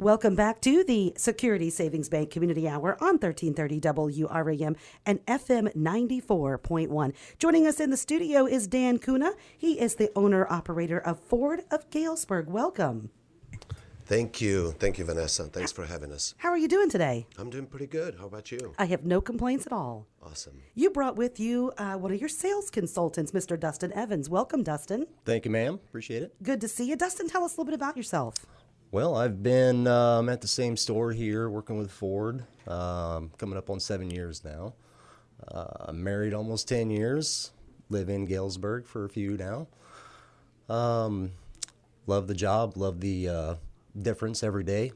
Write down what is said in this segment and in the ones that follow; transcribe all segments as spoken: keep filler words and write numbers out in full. Welcome back to the Security Savings Bank Community Hour on thirteen thirty W R A M and F M ninety-four point one. Joining us in the studio is Dan Kuna. He is the owner-operator of Ford of Galesburg. Welcome. Thank you. Thank you, Vanessa. Thanks for having us. How are you doing today? I'm doing pretty good. How about you? I have no complaints at all. Awesome. You brought with you uh, one of your sales consultants, Mister Dustin Evans. Welcome, Dustin. Thank you, ma'am. Appreciate it. Good to see you. Dustin, tell us a little bit about yourself. Well, I've been um, at the same store here working with Ford, um, coming up on seven years now. Uh, married almost ten years, live in Galesburg for a few now. Um, love the job, love the uh, difference every day.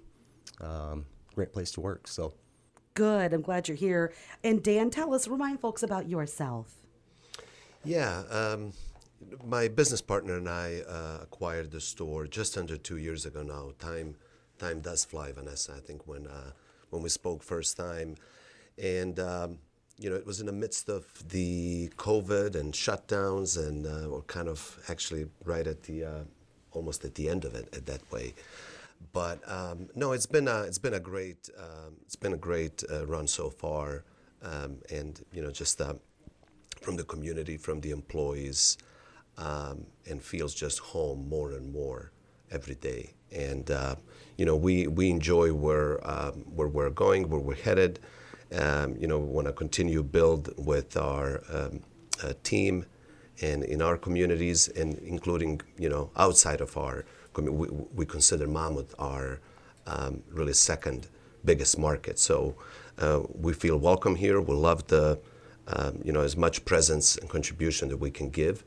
Um, great place to work. So good. I'm glad you're here. And Dan, tell us, remind folks about yourself. Yeah. Um My business partner and I uh, acquired the store just under two years ago now. Time time does fly, Vanessa, I think, when uh, when we spoke first time. And, um, you know, it was in the midst of the COVID and shutdowns and uh, we're kind of actually right at the, uh, almost at the end of it at that way. But, um, no, it's been a, it's been a great, um, it's been a great uh, run so far. Um, and, you know, just uh, from the community, from the employees, Um, and feels just home more and more every day. And, uh, you know, we, we enjoy where, um, where we're going, where we're headed. Um, you know, we want to continue build with our um, uh, team and in our communities, and including, you know, outside of our community. We, we consider Monmouth our um, really second biggest market. So uh, we feel welcome here. We love the, um, you know, as much presence and contribution that we can give.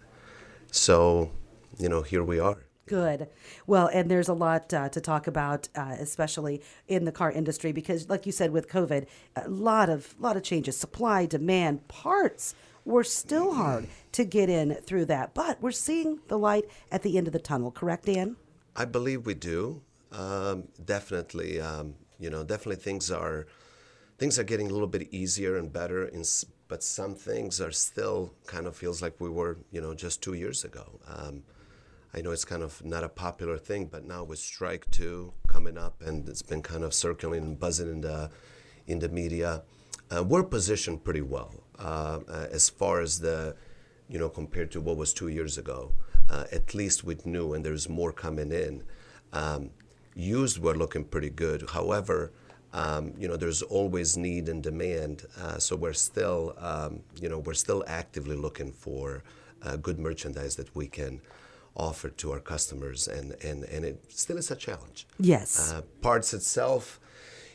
So, you know, here we are. Good. Well, and there's a lot uh, to talk about, uh, especially in the car industry, because like you said, with COVID, a lot of lot of changes, supply, demand, parts were still hard to get in through that. But we're seeing the light at the end of the tunnel. Correct, Dan? I believe we do. Um, definitely. Um, you know, definitely things are things are getting a little bit easier and better in sp- But some things are still kind of feels like we were, you know, just two years ago. Um, I know it's kind of not a popular thing, but now with Strike Two coming up, and it's been kind of circling and buzzing in the in the media, uh, we're positioned pretty well uh, uh, as far as the, you know, compared to what was two years ago. Uh, at least with new, and there's more coming in. Um, used, we're looking pretty good. However. Um, you know, there's always need and demand, uh, so we're still, um, you know, we're still actively looking for uh, good merchandise that we can offer to our customers, and, and, and it still is a challenge. Yes. Uh, parts itself,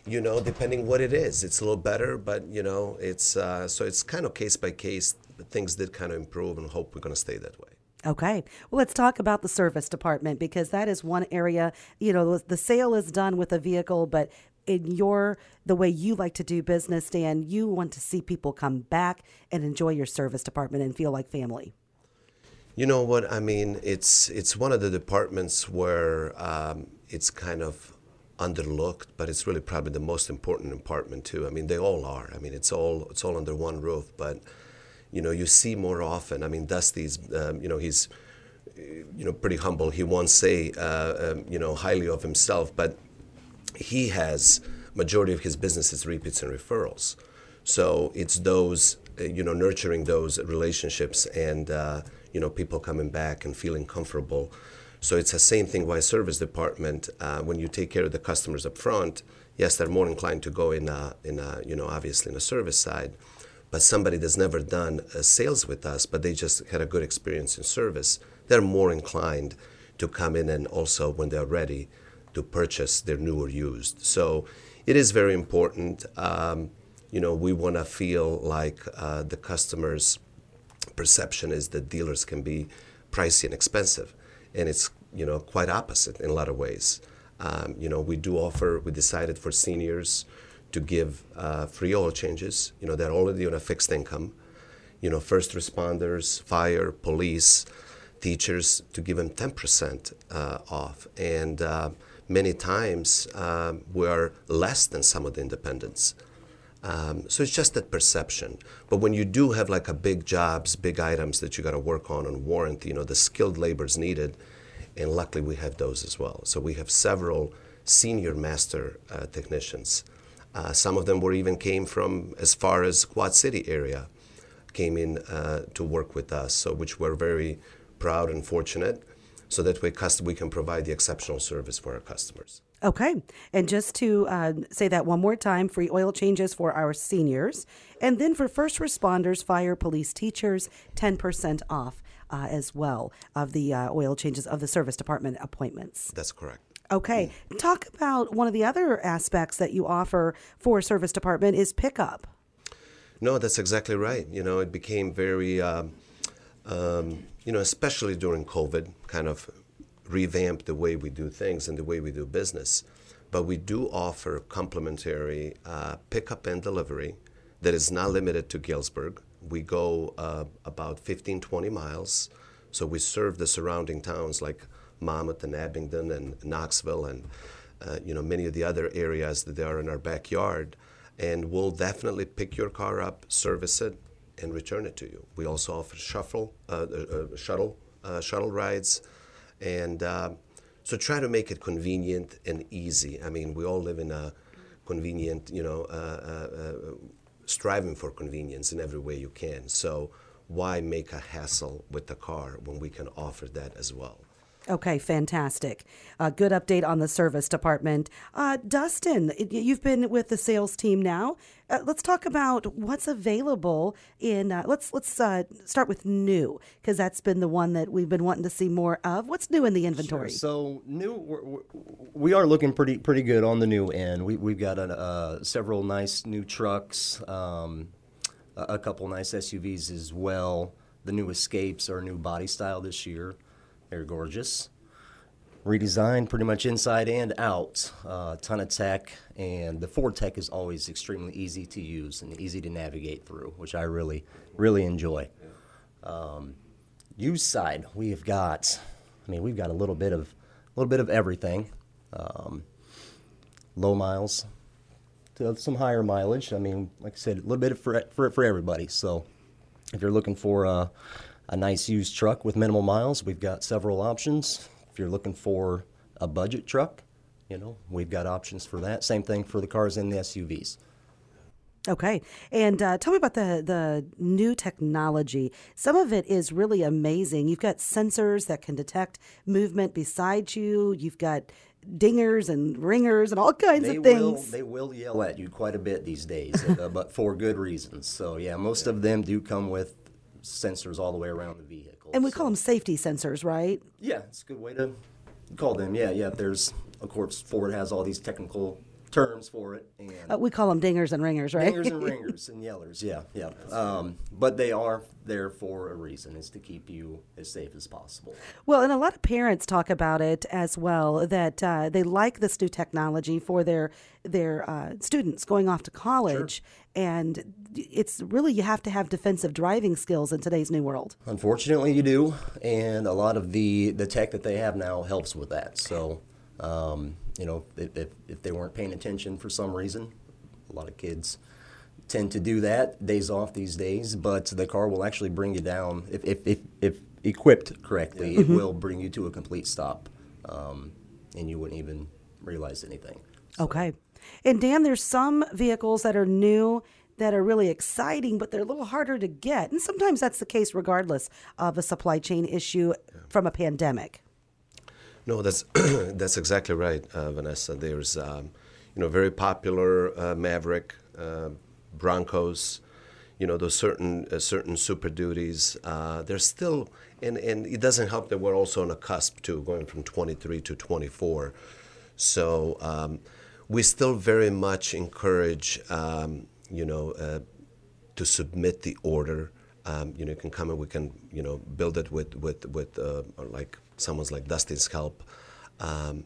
you know, depending what it is, it's a little better, but, you know, it's uh, so it's kind of case by case. Things did kind of improve, and hope we're going to stay that way. Okay. Well, let's talk about the service department, because that is one area, you know, the sale is done with a vehicle, but in your the way you like to do business, Dan, you want to see people come back and enjoy your service department and feel like family. You know what I mean? It's it's one of the departments where um, it's kind of underlooked, but it's really probably the most important department too. I mean, they all are. I mean, it's all it's all under one roof. But you know, you see more often. I mean, Dusty's. Um, you know, he's you know pretty humble. He won't say uh, um, you know highly of himself, but he has majority of his business is repeats and referrals, so it's those you know nurturing those relationships and uh, you know people coming back and feeling comfortable. So it's the same thing. Why service department? Uh, when you take care of the customers up front, yes, they're more inclined to go in a, in a, you know obviously in a service side, but somebody that's never done a sales with us, but they just had a good experience in service, they're more inclined to come in and also when they're ready to purchase their new or used. So it is very important. Um, you know, we want to feel like uh, the customer's perception is that dealers can be pricey and expensive. And it's, you know, quite opposite in a lot of ways. Um, you know, we do offer, we decided for seniors to give uh, free oil changes. You know, they're already on a fixed income. You know, first responders, fire, police, teachers, to give them ten percent uh, off. And uh, many times um, we are less than some of the independents. Um, so it's just that perception. But when you do have like a big jobs, big items that you got to work on and warranty, you know, the skilled labor is needed. And luckily we have those as well. So we have several senior master uh, technicians. Uh, some of them were even came from as far as Quad City area, came in uh, to work with us, so which we're very proud and fortunate, so that we, we can provide the exceptional service for our customers. Okay, and just to uh, say that one more time, free oil changes for our seniors, and then for first responders, fire, police, teachers, ten percent off uh, as well of the uh, oil changes of the service department appointments. That's correct. Okay, mm. Talk about one of the other aspects that you offer for service department is pickup. No, that's exactly right. You know, it became very, um, um, you know, especially during COVID, kind of revamped the way we do things and the way we do business. But we do offer complimentary uh, pickup and delivery that is not limited to Galesburg. We go uh, about fifteen, twenty miles. So we serve the surrounding towns like Monmouth and Abingdon and Knoxville and, uh, you know, many of the other areas that are in our backyard. And we'll definitely pick your car up, service it, and return it to you. We also offer shuffle, uh, uh, shuttle uh, shuttle rides. And uh, so try to make it convenient and easy. I mean, we all live in a convenient, you know, uh, uh, uh, striving for convenience in every way you can. So why make a hassle with the car when we can offer that as well? Okay, fantastic. Uh, good update on the service department. Uh, Dustin, you've been with the sales team now. Uh, let's talk about what's available in, uh, let's let's uh, start with new, because that's been the one that we've been wanting to see more of. What's new in the inventory? Sure. So new, we're, we are looking pretty pretty good on the new end. We, we've got an, uh, several nice new trucks, um, a couple nice S U Vs as well. The new Escapes are a new body style this year. They're gorgeous. Redesigned pretty much inside and out. A uh, ton of tech, and the Ford tech is always extremely easy to use and easy to navigate through, which I really, really enjoy. Um, used side, we have got, I mean, we've got a little bit of, a little bit of everything. Um, low miles to some higher mileage. I mean, like I said, a little bit for for for everybody. So, if you're looking for a uh, A nice used truck with minimal miles, we've got several options. If you're looking for a budget truck, you know, we've got options for that. Same thing for the cars and the S U Vs. Okay. And uh, tell me about the, the new technology. Some of it is really amazing. You've got sensors that can detect movement beside you. You've got dingers and ringers and all kinds they of things. Will, they will yell at you quite a bit these days, uh, but for good reasons. So, yeah, most of them do come with sensors all the way around the vehicle. And we so. call them safety sensors, right? Yeah, it's a good way to call them. Yeah, yeah. There's, of course, Ford has all these technical terms for it. And uh, we call them dingers and ringers, right? Dingers and ringers and yellers, yeah, yeah. Um, but they are there for a reason, is to keep you as safe as possible. Well, and a lot of parents talk about it as well, that uh, they like this new technology for their their uh, students going off to college. Sure. And it's really, you have to have defensive driving skills in today's new world. Unfortunately, you do. And a lot of the, the tech that they have now helps with that. So, um, you know, if, if, if they weren't paying attention for some reason, a lot of kids tend to do that, days off these days, but the car will actually bring you down. If, if, if, if equipped correctly, mm-hmm. it will bring you to a complete stop, um, and you wouldn't even realize anything. So. Okay. And Dan, there's some vehicles that are new that are really exciting, but they're a little harder to get. And sometimes that's the case regardless of a supply chain issue from a pandemic. No, that's that's exactly right, uh, Vanessa. There's, um, you know, very popular uh, Maverick, uh, Broncos, you know, those certain uh, certain Super Duties. Uh, they're still, and, and it doesn't help that we're also on a cusp, too, going from twenty-three to twenty-four. So um, we still very much encourage, um, you know, uh, to submit the order. Um, you know, you can come and we can, you know, build it with, with, with uh, or like someone's like Dustin's help. Um,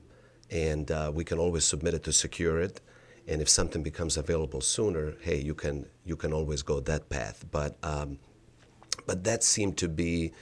and uh, we can always submit it to secure it. And if something becomes available sooner, hey, you can you can always go that path. But, um, but that seemed to be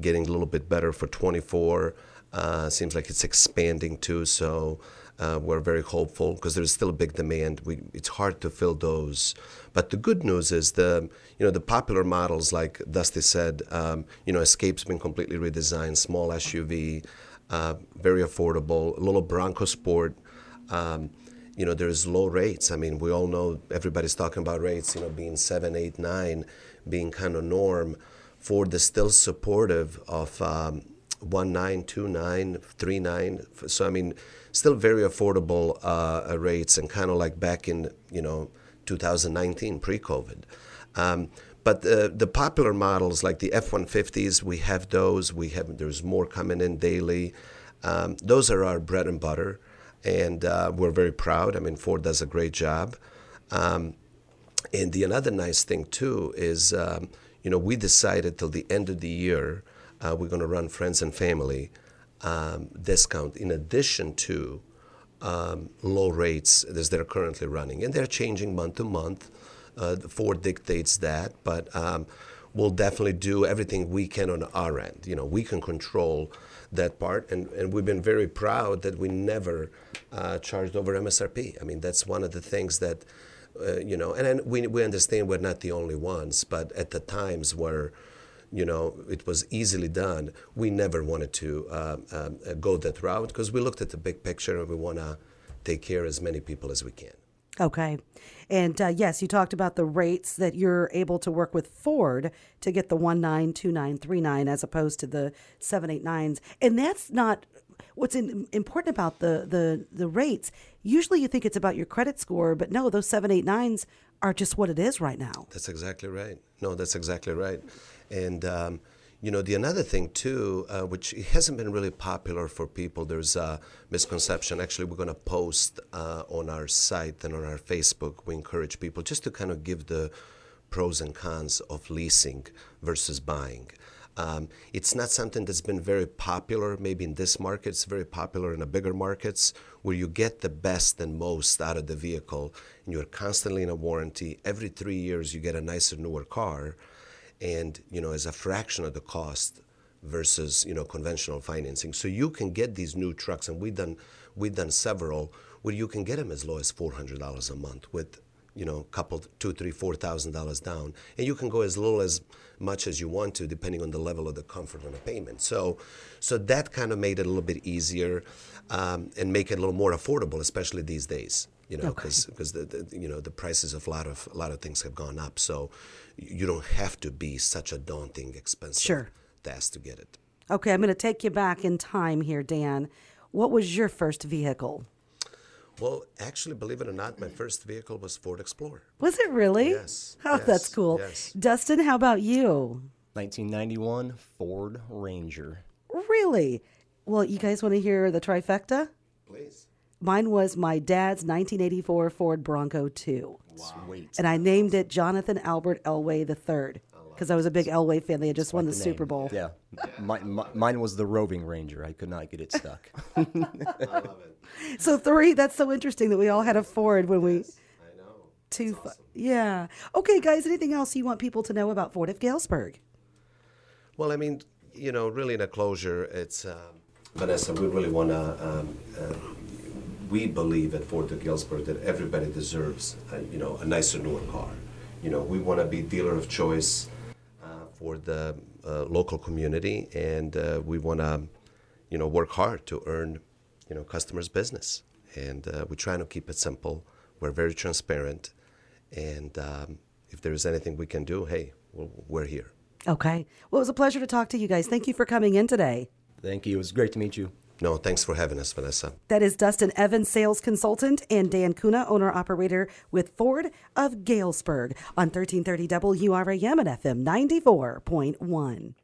getting a little bit better for twenty-four. Uh, seems like it's expanding too, so uh, we're very hopeful because there's still a big demand. We, it's hard to fill those, but the good news is the you know the popular models like Dusty said, um, you know, Escape's been completely redesigned, small S U V, uh, very affordable, a little Bronco Sport, um, you know, there's low rates. I mean, we all know everybody's talking about rates, you know, being seven, eight, nine, being kind of norm. Ford is still supportive of um, one nine, two nine, three nine. So I mean, still very affordable uh, rates, and kind of like back in, you know, two thousand nineteen pre-COVID. Um, But the, the popular models like the F one fifties, we have those. We have there's more coming in daily. Um, those are our bread and butter, and uh, we're very proud. I mean, Ford does a great job. Um, and the another nice thing too is, um, you know, we decided till the end of the year uh, we're going to run friends and family um, discount in addition to um, low rates as they're currently running, and they're changing month to month. Uh, Ford dictates that, but um, we'll definitely do everything we can on our end. You know, we can control that part, and, and we've been very proud that we never uh, charged over M S R P. I mean, that's one of the things that, uh, you know, and, and we we understand we're not the only ones, but at the times where, you know, it was easily done, we never wanted to uh, um, go that route because we looked at the big picture and we want to take care of as many people as we can. Okay. And uh, yes, you talked about the rates that you're able to work with Ford to get the one nine, two nine, three nine as opposed to the seven eight nines. And that's not what's in, important about the, the, the rates. Usually you think it's about your credit score, but no, those seven eight nines are just what it is right now. That's exactly right. No, that's exactly right. And, um, you know, the another thing, too, uh, which hasn't been really popular for people, there's a misconception. Actually, we're going to post uh, on our site and on our Facebook. We encourage people just to kind of give the pros and cons of leasing versus buying. Um, it's not something that's been very popular, maybe in this market. It's very popular in the bigger markets where you get the best and most out of the vehicle, and you're constantly in a warranty. Every three years, you get a nicer, newer car. And, you know, as a fraction of the cost versus, you know, conventional financing. So you can get these new trucks, and we've done, we've done several, where you can get them as low as four hundred dollars a month with, you know, a couple, two, three, four thousand dollars down. And you can go as little as much as you want to, depending on the level of the comfort on the payment. So so that kind of made it a little bit easier um, and make it a little more affordable, especially these days. You know, because okay. the, the you know the prices of a lot of a lot of things have gone up, so you don't have to be such a daunting, expensive sure. task to get it. Okay, I'm going to take you back in time here, Dan. What was your first vehicle? Well, actually, believe it or not, my first vehicle was Ford Explorer. Was it really? Yes. Oh, yes, that's cool. Yes. Dustin, how about you? nineteen ninety-one Ford Ranger. Really? Well, you guys want to hear the trifecta? Please. Mine was my dad's nineteen eighty-four Ford Bronco two. Wow. Sweet. And I named it Jonathan Albert Elway the third because I was a big Elway fan. They had just won the Super Bowl. Yeah. my, my, mine was the Roving Ranger. I could not get it stuck. I love it. So three, that's so interesting that we all had a Ford when we... Yes, I know. Two, awesome. Yeah. Okay, guys, anything else you want people to know about Ford of Galesburg? Well, I mean, you know, really in a closure, it's... Um, Vanessa, we really want to... Um, uh, We believe at Ford of Galesburg that everybody deserves, a, you know, a nicer, newer car. You know, we want to be dealer of choice uh, for the uh, local community, and uh, we want to, you know, work hard to earn, you know, customers' business. And uh, we're trying to keep it simple. We're very transparent, and um, if there is anything we can do, hey, we'll, we're here. Okay. Well, it was a pleasure to talk to you guys. Thank you for coming in today. Thank you. It was great to meet you. No, thanks for having us, Vanessa. That is Dustin Evans, sales consultant, and Dan Kuna, owner-operator with Ford of Galesburg on thirteen thirty W R A M and F M ninety-four point one.